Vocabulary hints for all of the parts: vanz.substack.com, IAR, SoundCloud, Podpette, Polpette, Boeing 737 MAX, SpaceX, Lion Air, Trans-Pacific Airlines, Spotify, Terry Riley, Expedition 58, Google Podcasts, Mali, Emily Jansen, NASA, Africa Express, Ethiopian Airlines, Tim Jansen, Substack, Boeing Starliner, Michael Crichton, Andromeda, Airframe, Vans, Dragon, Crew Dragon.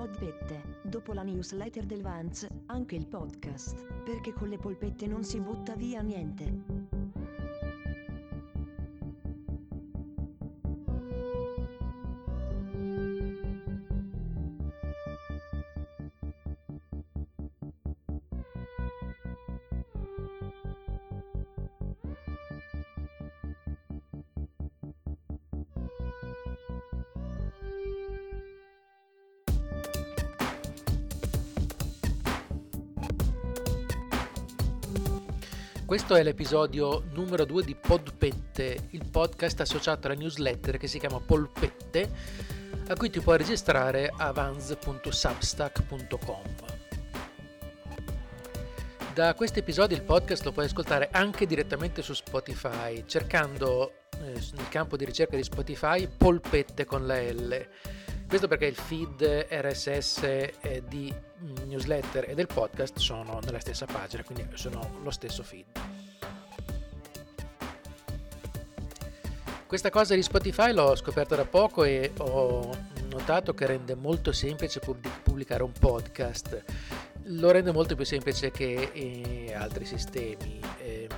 Polpette, dopo la newsletter del Vans, anche il podcast, perché con le polpette non si butta via niente. Questo è l'episodio numero 2 di Podpette, il podcast associato alla newsletter che si chiama Polpette, a cui ti puoi registrare a vanz.substack.com. Da questo episodio il podcast lo puoi ascoltare anche direttamente su Spotify, cercando nel campo di ricerca di Spotify Polpette con la L. Questo perché il feed RSS di newsletter e del podcast sono nella stessa pagina, quindi sono lo stesso feed. Questa cosa di Spotify l'ho scoperta da poco e ho notato che rende molto semplice pubblicare un podcast. Lo rende molto più semplice che altri sistemi. E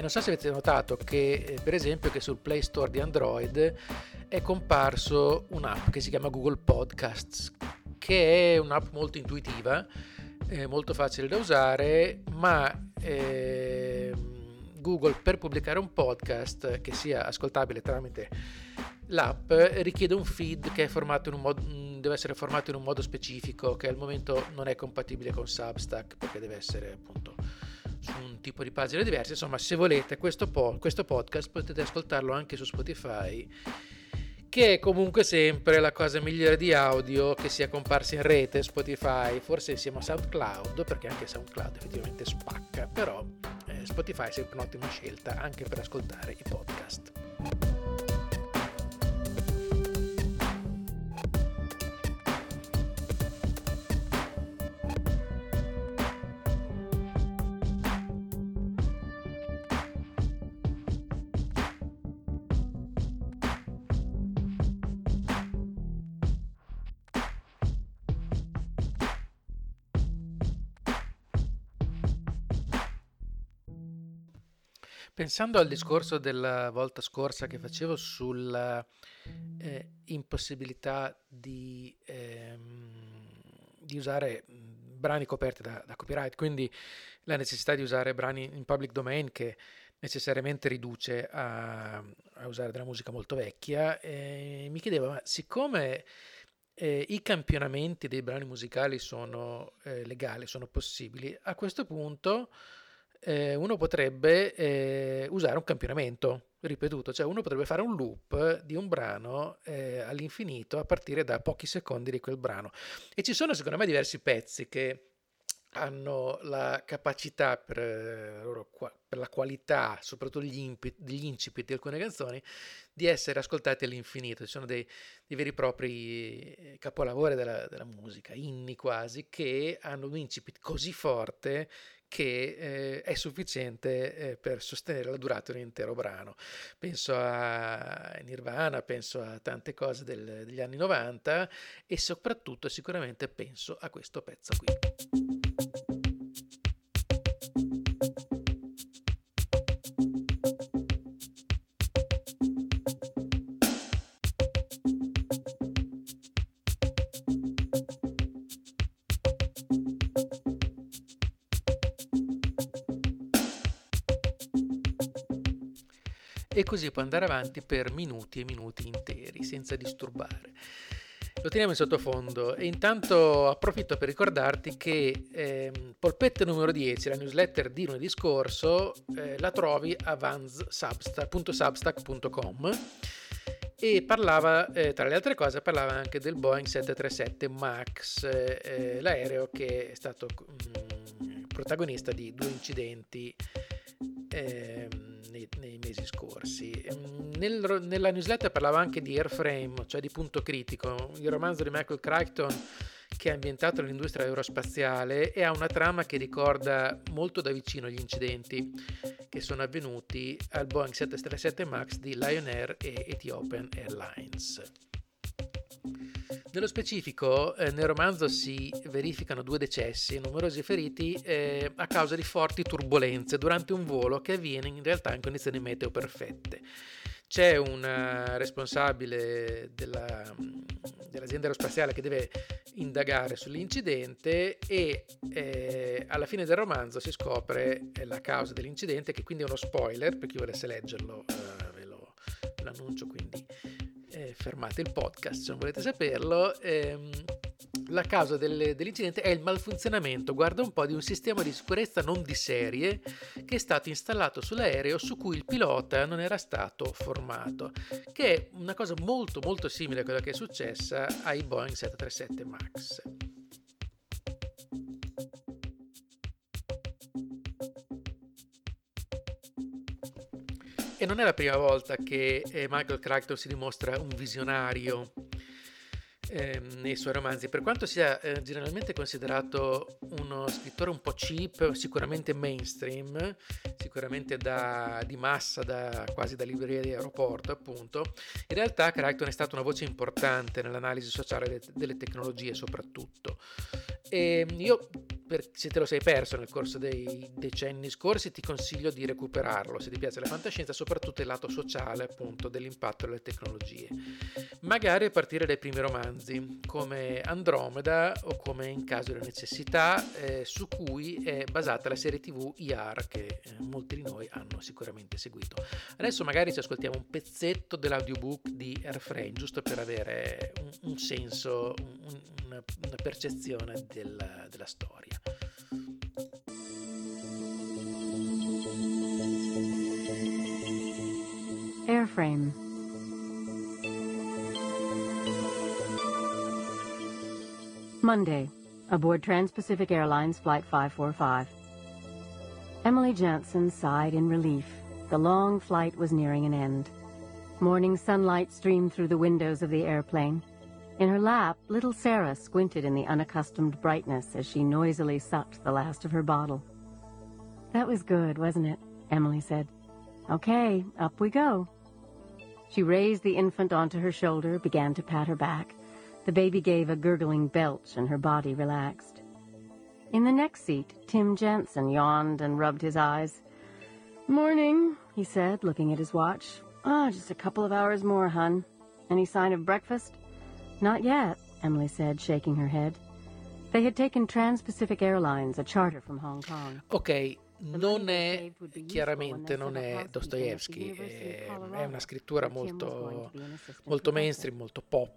non so se avete notato che, per esempio, che sul Play Store di Android è comparso un'app che si chiama Google Podcasts, che è un'app molto intuitiva, molto facile da usare, ma Google per pubblicare un podcast che sia ascoltabile tramite l'app richiede un feed che è formato in un modo, deve essere formato in un modo specifico, che al momento non è compatibile con Substack, perché deve essere appunto su un tipo di pagine diverse. Insomma, se volete questo podcast potete ascoltarlo anche su Spotify, che è comunque sempre la cosa migliore di audio che sia comparsa in rete. Spotify, forse insieme a SoundCloud, perché anche SoundCloud effettivamente spacca, però Spotify è sempre un'ottima scelta anche per ascoltare i podcast. Pensando al discorso della volta scorsa che facevo sulla impossibilità di usare brani coperti da copyright, quindi la necessità di usare brani in public domain, che necessariamente riduce a usare della musica molto vecchia, mi chiedevo, ma siccome i campionamenti dei brani musicali sono legali, sono possibili, a questo punto uno potrebbe usare un campionamento ripetuto, cioè uno potrebbe fare un loop di un brano all'infinito a partire da pochi secondi di quel brano. E ci sono secondo me diversi pezzi che hanno la capacità, per la qualità, soprattutto gli incipit di alcune canzoni, di essere ascoltati all'infinito. Ci sono dei veri e propri capolavori della musica, inni quasi, che hanno un incipit così forte che è sufficiente per sostenere la durata di un intero brano. Penso a Nirvana, penso a tante cose degli anni 90 e soprattutto sicuramente penso a questo pezzo qui. E così può andare avanti per minuti e minuti interi senza disturbare. Lo teniamo in sottofondo e intanto approfitto per ricordarti che Polpette numero 10, la newsletter di lunedì scorso, la trovi a vanz.substack.com e parlava, tra le altre cose, parlava anche del Boeing 737 MAX, l'aereo che è stato protagonista di 2 incidenti nei mesi scorsi. Nella newsletter parlava anche di Airframe, cioè di Punto Critico, il romanzo di Michael Crichton che è ambientato nell'industria aerospaziale e ha una trama che ricorda molto da vicino gli incidenti che sono avvenuti al Boeing 737 MAX di Lion Air e Ethiopian Airlines. Nello specifico, nel romanzo si verificano 2 decessi e numerosi feriti a causa di forti turbolenze durante un volo che avviene in realtà in condizioni meteo perfette. C'è un responsabile dell'azienda aerospaziale che deve indagare sull'incidente e alla fine del romanzo si scopre la causa dell'incidente, che quindi è uno spoiler per chi volesse leggerlo. Ve lo annuncio, quindi fermate il podcast se non volete saperlo. La causa dell'incidente è il malfunzionamento, guarda un po', di un sistema di sicurezza non di serie che è stato installato sull'aereo, su cui il pilota non era stato formato, che è una cosa molto molto simile a quella che è successa ai Boeing 737 MAX. E non è la prima volta che Michael Crichton si dimostra un visionario nei suoi romanzi, per quanto sia generalmente considerato uno scrittore un po' cheap, sicuramente mainstream, sicuramente di massa, quasi da libreria di aeroporto, appunto. In realtà Crichton è stata una voce importante nell'analisi sociale delle tecnologie, soprattutto. E io, se te lo sei perso nel corso dei decenni scorsi, ti consiglio di recuperarlo se ti piace la fantascienza, soprattutto il lato sociale, appunto, dell'impatto delle tecnologie, magari a partire dai primi romanzi come Andromeda o come In caso di necessità, su cui è basata la serie tv IAR che molti di noi hanno sicuramente seguito. Adesso magari ci ascoltiamo un pezzetto dell'audiobook di Airframe, giusto per avere un senso, una percezione della storia. Airframe. Monday, aboard Trans-Pacific Airlines Flight 545. Emily Jansen sighed in relief. The long flight was nearing an end. Morning sunlight streamed through the windows of the airplane. In her lap, little Sarah squinted in the unaccustomed brightness as she noisily sucked the last of her bottle. That was good, wasn't it? Emily said. Okay, up we go. She raised the infant onto her shoulder, began to pat her back. The baby gave a gurgling belch and her body relaxed. In the next seat, Tim Jansen yawned and rubbed his eyes. Morning, he said, looking at his watch. Just a couple of hours more, hun. Any sign of breakfast? Not yet, Emily said, shaking her head. They had taken Trans-Pacific Airlines, a charter from Hong Kong. Ok, non è Dostoevsky, è una scrittura molto, molto mainstream, molto pop,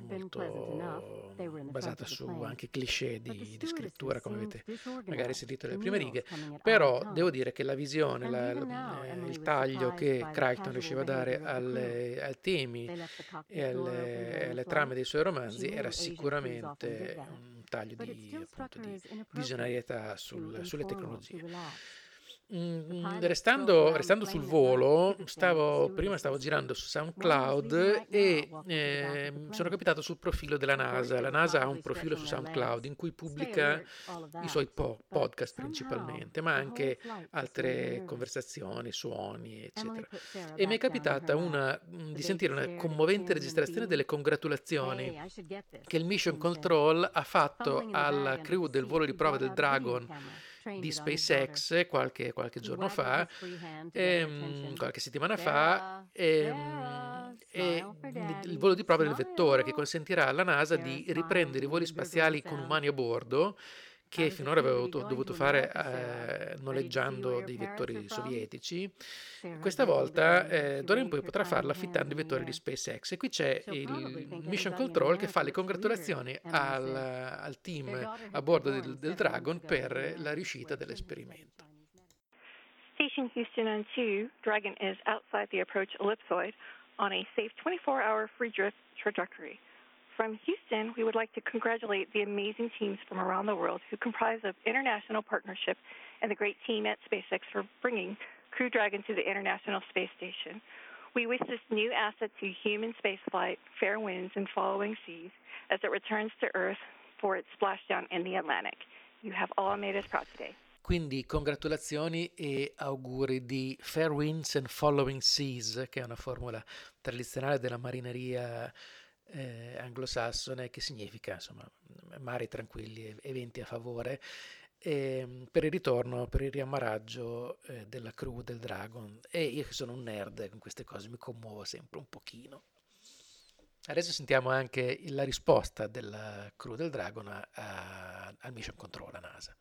molto basata su anche cliché di scrittura, come avete magari sentito nelle prime righe. Però devo dire che la visione, il taglio che Crichton riusciva a dare ai temi e alle trame dei suoi romanzi era sicuramente un taglio di visionarietà sulle tecnologie. Restando sul volo, prima stavo girando su SoundCloud e sono capitato sul profilo della NASA. La NASA ha un profilo su SoundCloud in cui pubblica i suoi podcast principalmente, ma anche altre conversazioni, suoni, eccetera. E mi è capitata di sentire una commovente registrazione delle congratulazioni che il Mission Control ha fatto alla crew del volo di prova del Dragon di SpaceX qualche giorno fa, qualche settimana fa, il volo di prova del vettore che consentirà alla NASA di riprendere i voli spaziali con umani a bordo, che finora avevo dovuto fare noleggiando dei vettori sovietici. Questa volta d'ora in poi potrà farla affittando i vettori di SpaceX. E qui c'è il Mission Control che fa le congratulazioni al team a bordo del Dragon per la riuscita dell'esperimento. Station Houston on 2, Dragon is outside the approach ellipsoid on a safe 24-hour free drift trajectory. From Houston, we would like to congratulate the amazing teams from around the world who comprise of international partnership and the great team at SpaceX for bringing Crew Dragon to the International Space Station. We wish this new asset to human spaceflight fair winds and following seas as it returns to Earth for its splashdown in the Atlantic. You have all made us proud today. Quindi congratulazioni e auguri di Fair Winds and Following Seas, che è una formula tradizionale della marineria anglosassone, che significa insomma mari tranquilli e venti a favore, per il ritorno, per il riammaraggio della crew del Dragon. E io che sono un nerd con queste cose mi commuovo sempre un pochino. Adesso sentiamo anche la risposta della crew del Dragon al Mission Control, a NASA.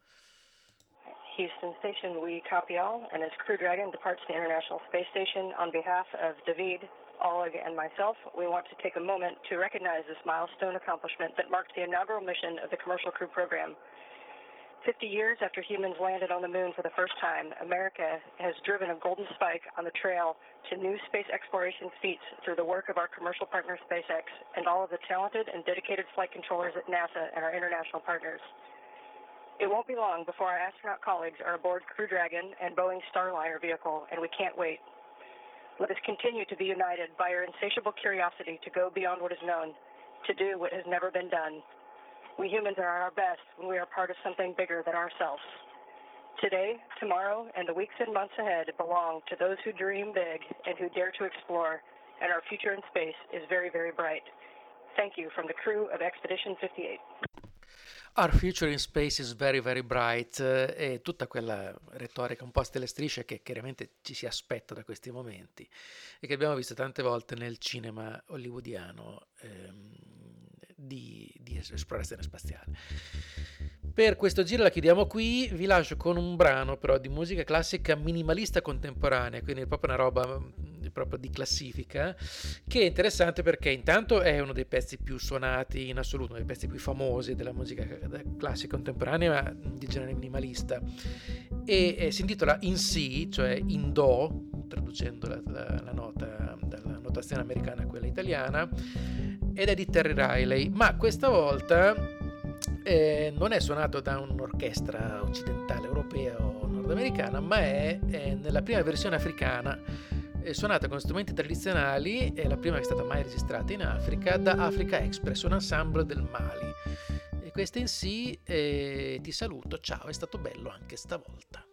Houston Station, we copy all, and as Crew Dragon departs the International Space Station, on behalf of David, Oleg, and myself, we want to take a moment to recognize this milestone accomplishment that marked the inaugural mission of the Commercial Crew Program. 50 years after humans landed on the moon for the first time, America has driven a golden spike on the trail to new space exploration feats through the work of our commercial partner SpaceX and all of the talented and dedicated flight controllers at NASA and our international partners. It won't be long before our astronaut colleagues are aboard Crew Dragon and Boeing Starliner vehicle, and we can't wait. Let us continue to be united by our insatiable curiosity to go beyond what is known, to do what has never been done. We humans are at our best when we are part of something bigger than ourselves. Today, tomorrow, and the weeks and months ahead belong to those who dream big and who dare to explore, and our future in space is very, very bright. Thank you from the crew of Expedition 58. Our future in space is very very bright, e tutta quella retorica un po' a stelle e strisce che chiaramente ci si aspetta da questi momenti e che abbiamo visto tante volte nel cinema hollywoodiano di esplorazione spaziale. Per questo giro la chiudiamo qui, vi lascio con un brano però di musica classica minimalista contemporanea, quindi è proprio una roba proprio di classifica, che è interessante perché intanto è uno dei pezzi più suonati in assoluto, uno dei pezzi più famosi della musica classica contemporanea di genere minimalista, e si intitola In Si, cioè in Do, traducendo la nota dalla notazione americana a quella italiana, ed è di Terry Riley, ma questa volta non è suonato da un'orchestra occidentale, europea o nordamericana, ma è nella prima versione africana, è suonata con strumenti tradizionali, è la prima che è stata mai registrata in Africa, da Africa Express, un ensemble del Mali. E questo In Si, ti saluto, ciao, è stato bello anche stavolta.